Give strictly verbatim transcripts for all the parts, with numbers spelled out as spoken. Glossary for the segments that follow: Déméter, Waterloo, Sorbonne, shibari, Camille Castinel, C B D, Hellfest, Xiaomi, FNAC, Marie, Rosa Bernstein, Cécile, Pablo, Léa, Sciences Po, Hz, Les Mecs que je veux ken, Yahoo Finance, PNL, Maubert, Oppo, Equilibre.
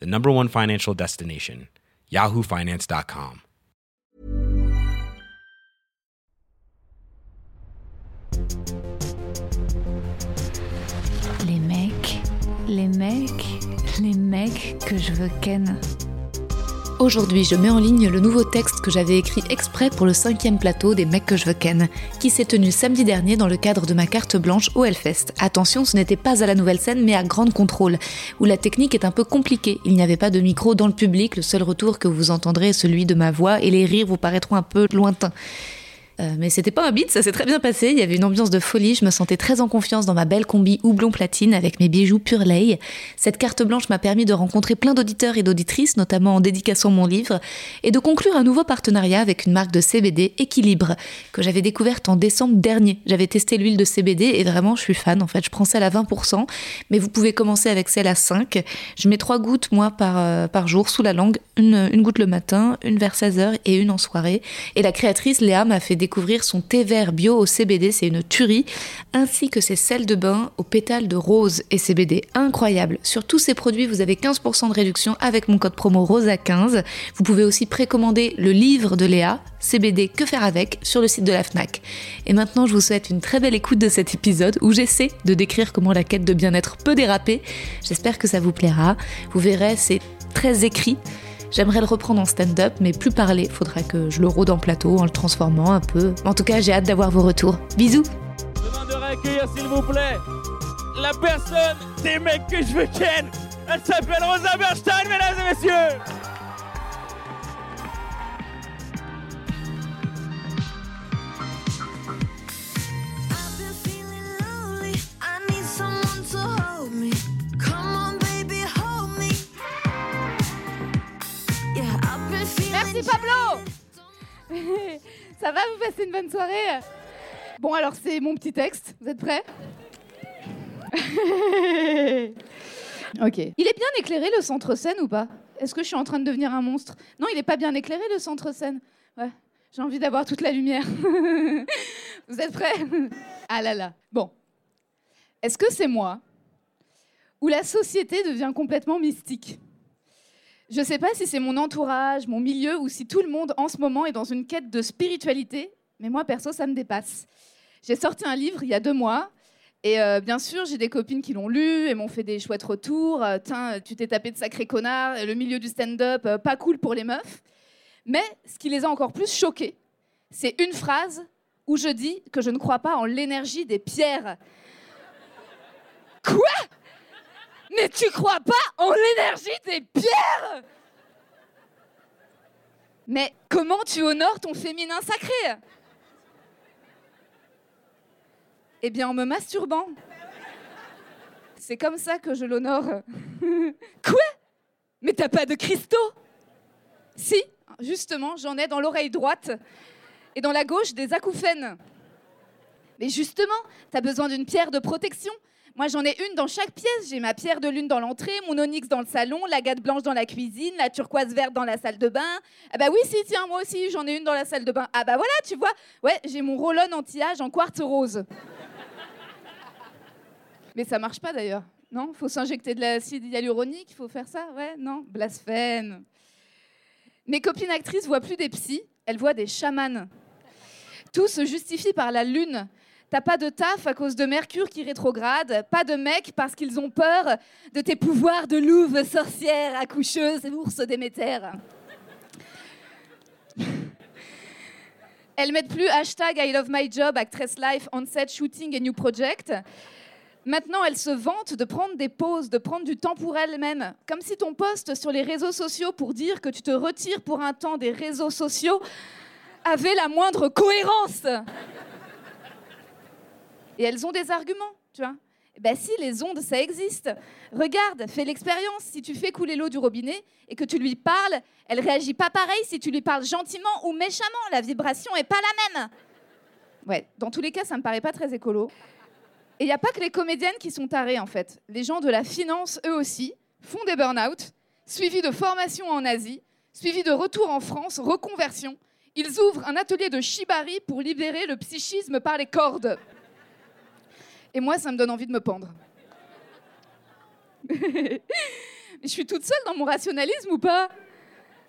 the number one financial destination, yahoo finance dot com. Les mecs, les mecs, les mecs que je veux ken. Aujourd'hui, je mets en ligne le nouveau texte que j'avais écrit exprès pour le cinquième plateau des Mecs que je veux ken, qui s'est tenu samedi dernier dans le cadre de ma carte blanche au Hellfest. Attention, ce n'était pas à la nouvelle scène, mais à Grande Contrôle, où la technique est un peu compliquée. Il n'y avait pas de micro dans le public, le seul retour que vous entendrez est celui de ma voix, et les rires vous paraîtront un peu lointains. Euh, mais c'était pas un bide, ça s'est très bien passé, il y avait une ambiance de folie, je me sentais très en confiance dans ma belle combi houblon platine avec mes bijoux pure lait. Cette carte blanche m'a permis de rencontrer plein d'auditeurs et d'auditrices, notamment en dédicaçant mon livre, et de conclure un nouveau partenariat avec une marque de C B D, Equilibre, que j'avais découverte en décembre dernier. J'avais testé l'huile de C B D et vraiment je suis fan, en fait je prends celle à vingt pour cent, mais vous pouvez commencer avec celle à cinq. Je mets trois gouttes moi par, euh, par jour sous la langue, une, une goutte le matin, une vers seize heures et une en soirée. Et la créatrice Léa m'a fait découvrir son thé vert bio au C B D, c'est une tuerie, ainsi que ses sels de bain aux pétales de rose et C B D. Incroyable! Sur tous ces produits, vous avez quinze pour cent de réduction avec mon code promo Rosa quinze. Vous pouvez aussi précommander le livre de Léa, C B D que faire avec, sur le site de la FNAC. Et maintenant, je vous souhaite une très belle écoute de cet épisode où j'essaie de décrire comment la quête de bien-être peut déraper. J'espère que ça vous plaira. Vous verrez, c'est très écrit. J'aimerais le reprendre en stand-up, mais plus parler. Faudra que je le rôde en plateau en le transformant un peu. En tout cas, j'ai hâte d'avoir vos retours. Bisous! Je demanderai à accueillir, s'il vous plaît, la personne des mecs que je veux ken. Elle s'appelle Rosa Bernstein, mesdames et messieurs! Merci Pablo. Ça va, vous passez une bonne soirée? Bon, alors c'est mon petit texte, vous êtes prêts? Ok. Il est bien éclairé le centre-scène ou pas? Est-ce que je suis en train de devenir un monstre? Non, il n'est pas bien éclairé le centre-scène. Ouais, j'ai envie d'avoir toute la lumière. Vous êtes prêts? Ah là là. Bon. Est-ce que c'est moi ou la société devient complètement mystique? Je ne sais pas si c'est mon entourage, mon milieu, ou si tout le monde en ce moment est dans une quête de spiritualité, mais moi, perso, ça me dépasse. J'ai sorti un livre il y a deux mois, et euh, bien sûr, j'ai des copines qui l'ont lu et m'ont fait des chouettes retours. Euh, « Tiens, tu t'es tapé de sacrés connards, le milieu du stand-up, euh, pas cool pour les meufs. » Mais ce qui les a encore plus choquées, c'est une phrase où je dis que je ne crois pas en l'énergie des pierres. Quoi ? Mais tu crois pas en l'énergie des pierres? Mais comment tu honores ton féminin sacré? Eh bien, en me masturbant. C'est comme ça que je l'honore. Quoi? Mais t'as pas de cristaux? Si, justement, j'en ai dans l'oreille droite et dans la gauche des acouphènes. Mais justement, t'as besoin d'une pierre de protection. Moi, j'en ai une dans chaque pièce. J'ai ma pierre de lune dans l'entrée, mon onyx dans le salon, l'agate blanche dans la cuisine, la turquoise verte dans la salle de bain. Ah bah oui, si, tiens, moi aussi, j'en ai une dans la salle de bain. Ah bah voilà, tu vois. Ouais, j'ai mon roll-on anti-âge en quartz rose. Mais ça marche pas, d'ailleurs. Non, faut s'injecter de l'acide hyaluronique, faut faire ça. Ouais, non, blasphème. Mes copines actrices voient plus des psys, elles voient des chamans. Tout se justifie par la lune. T'as pas de taf à cause de Mercure qui rétrograde, pas de mecs parce qu'ils ont peur de tes pouvoirs de louve, sorcière, accoucheuse, ours, Déméter. Elles mettent plus hashtag I love my job, actress life, on set, shooting et new project. Maintenant, elles se vantent de prendre des pauses, de prendre du temps pour elles-mêmes. Comme si ton post sur les réseaux sociaux pour dire que tu te retires pour un temps des réseaux sociaux avait la moindre cohérence. Et elles ont des arguments, tu vois. Ben si, les ondes, ça existe. Regarde, fais l'expérience. Si tu fais couler l'eau du robinet et que tu lui parles, elle réagit pas pareil si tu lui parles gentiment ou méchamment. La vibration est pas la même. Ouais, dans tous les cas, ça me paraît pas très écolo. Et il n'y a pas que les comédiennes qui sont tarées, en fait. Les gens de la finance, eux aussi, font des burn-out, suivis de formations en Asie, suivis de retour en France, reconversion. Ils ouvrent un atelier de shibari pour libérer le psychisme par les cordes. Et moi, ça me donne envie de me pendre. Je suis toute seule dans mon rationalisme ou pas ?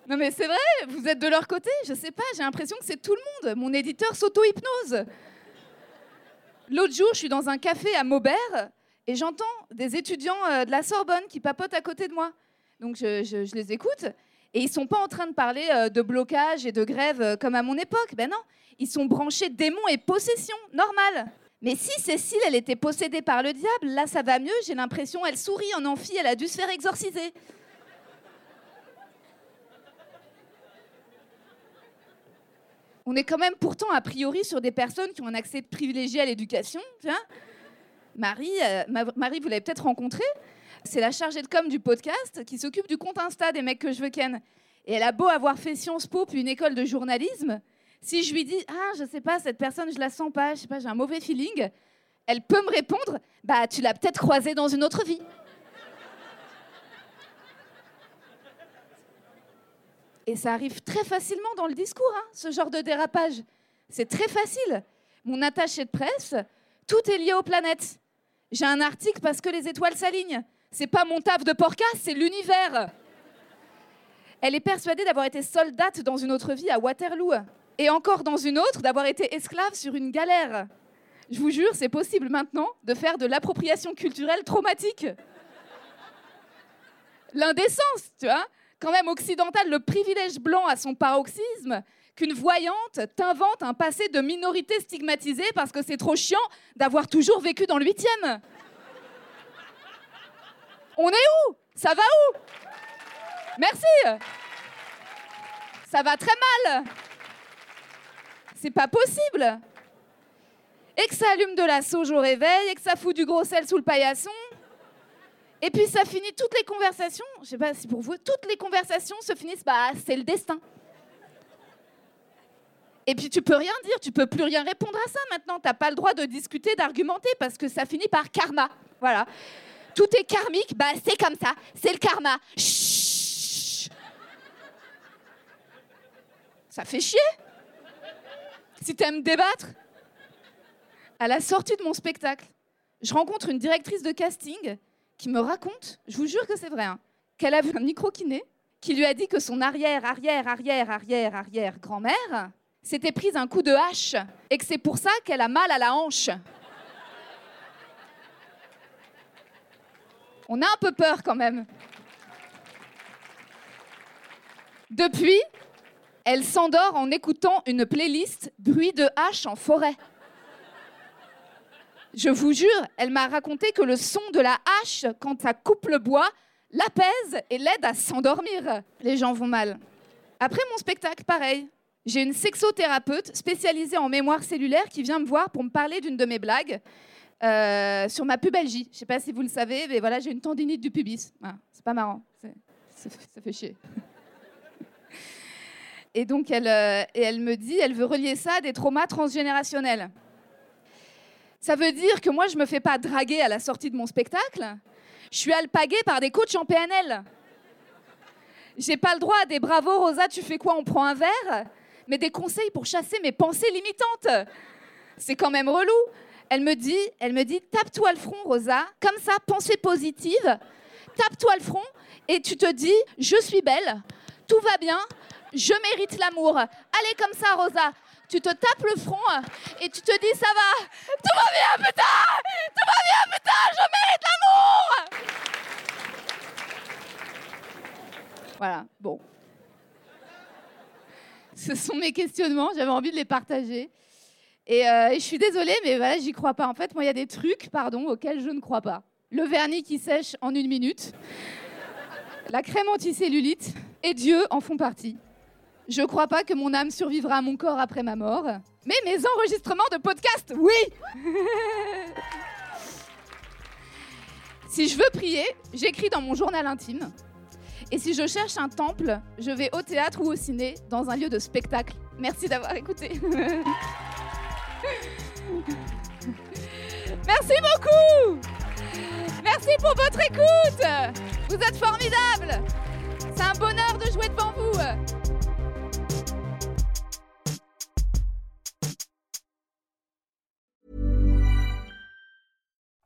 Non mais c'est vrai, vous êtes de leur côté, je sais pas, j'ai l'impression que c'est tout le monde. Mon éditeur s'auto-hypnose. L'autre jour, je suis dans un café à Maubert et j'entends des étudiants de la Sorbonne qui papotent à côté de moi. Donc je, je, je les écoute et ils ne sont pas en train de parler de blocage et de grève comme à mon époque. Ben non, ils sont branchés démons et possession, normal. Mais si Cécile, elle était possédée par le diable, là ça va mieux, j'ai l'impression elle sourit en amphi, elle a dû se faire exorciser. On est quand même pourtant a priori sur des personnes qui ont un accès privilégié à l'éducation. Hein, Marie, euh, Marie, vous l'avez peut-être rencontrée, c'est la chargée de com du podcast qui s'occupe du compte Insta des mecs que je veux ken. Et elle a beau avoir fait Sciences Po puis une école de journalisme, si je lui dis « Ah, je sais pas, cette personne, je la sens pas, je sais pas, j'ai un mauvais feeling », elle peut me répondre « Bah, tu l'as peut-être croisée dans une autre vie ». Et ça arrive très facilement dans le discours, hein, ce genre de dérapage. C'est très facile. Mon attaché de presse, tout est lié aux planètes. J'ai un article parce que les étoiles s'alignent. C'est pas mon taf de porca, c'est l'univers. Elle est persuadée d'avoir été soldate dans une autre vie à Waterloo. Et encore dans une autre, d'avoir été esclave sur une galère. Je vous jure, c'est possible maintenant de faire de l'appropriation culturelle traumatique. L'indécence, tu vois ? Quand même occidental, le privilège blanc à son paroxysme, qu'une voyante t'invente un passé de minorité stigmatisée parce que c'est trop chiant d'avoir toujours vécu dans le huitième. On est où ? Ça va où ? Merci. Ça va très mal. C'est pas possible. Et que ça allume de la sauge au réveil, et que ça fout du gros sel sous le paillasson. Et puis ça finit, toutes les conversations, je sais pas si pour vous, toutes les conversations se finissent, bah c'est le destin. Et puis tu peux rien dire, tu peux plus rien répondre à ça maintenant, t'as pas le droit de discuter, d'argumenter, parce que ça finit par karma, voilà. Tout est karmique, bah c'est comme ça, c'est le karma. Chut. Ça fait chier. Si t'aimes débattre. À la sortie de mon spectacle, je rencontre une directrice de casting qui me raconte, je vous jure que c'est vrai, hein, qu'elle a vu un micro-kiné qui lui a dit que son arrière, arrière, arrière, arrière, arrière grand-mère s'était prise un coup de hache et que c'est pour ça qu'elle a mal à la hanche. On a un peu peur quand même. Depuis, elle s'endort en écoutant une playlist bruit de hache en forêt. Je vous jure, elle m'a raconté que le son de la hache, quand ça coupe le bois, l'apaise et l'aide à s'endormir. Les gens vont mal. Après mon spectacle, pareil. J'ai une sexothérapeute spécialisée en mémoire cellulaire qui vient me voir pour me parler d'une de mes blagues euh, sur ma pubalgie. Je ne sais pas si vous le savez, mais voilà, j'ai une tendinite du pubis. Ah, c'est pas marrant, c'est, ça, fait, ça fait chier. Et donc, elle, euh, et elle me dit, elle veut relier ça à des traumas transgénérationnels. Ça veut dire que moi, je ne me fais pas draguer à la sortie de mon spectacle. Je suis alpaguée par des coachs en P N L. J'ai pas le droit à des « Bravo, Rosa, tu fais quoi ? On prend un verre ?» mais des conseils pour chasser mes pensées limitantes. C'est quand même relou. Elle me dit, elle me dit « Tape-toi le front, Rosa. Comme ça, pensée positive. Tape-toi le front et tu te dis « Je suis belle. Tout va bien. Je mérite l'amour. Allez comme ça, Rosa. » Tu te tapes le front et tu te dis ça va, tout va bien putain, tout va bien putain, je mérite l'amour. Voilà, bon. ce sont mes questionnements, j'avais envie de les partager. Et, euh, et je suis désolée, mais voilà, j'y crois pas. En fait, moi, il y a des trucs, pardon, auxquels je ne crois pas. Le vernis qui sèche en une minute, la crème anticellulite, et Dieu en font partie. Je crois pas que mon âme survivra à mon corps après ma mort, mais mes enregistrements de podcast, oui. Si je veux prier, j'écris dans mon journal intime. Et si je cherche un temple, je vais au théâtre ou au ciné, dans un lieu de spectacle. Merci d'avoir écouté. Merci beaucoup. Merci pour votre écoute. Vous êtes formidables. C'est un bonheur de jouer devant vous.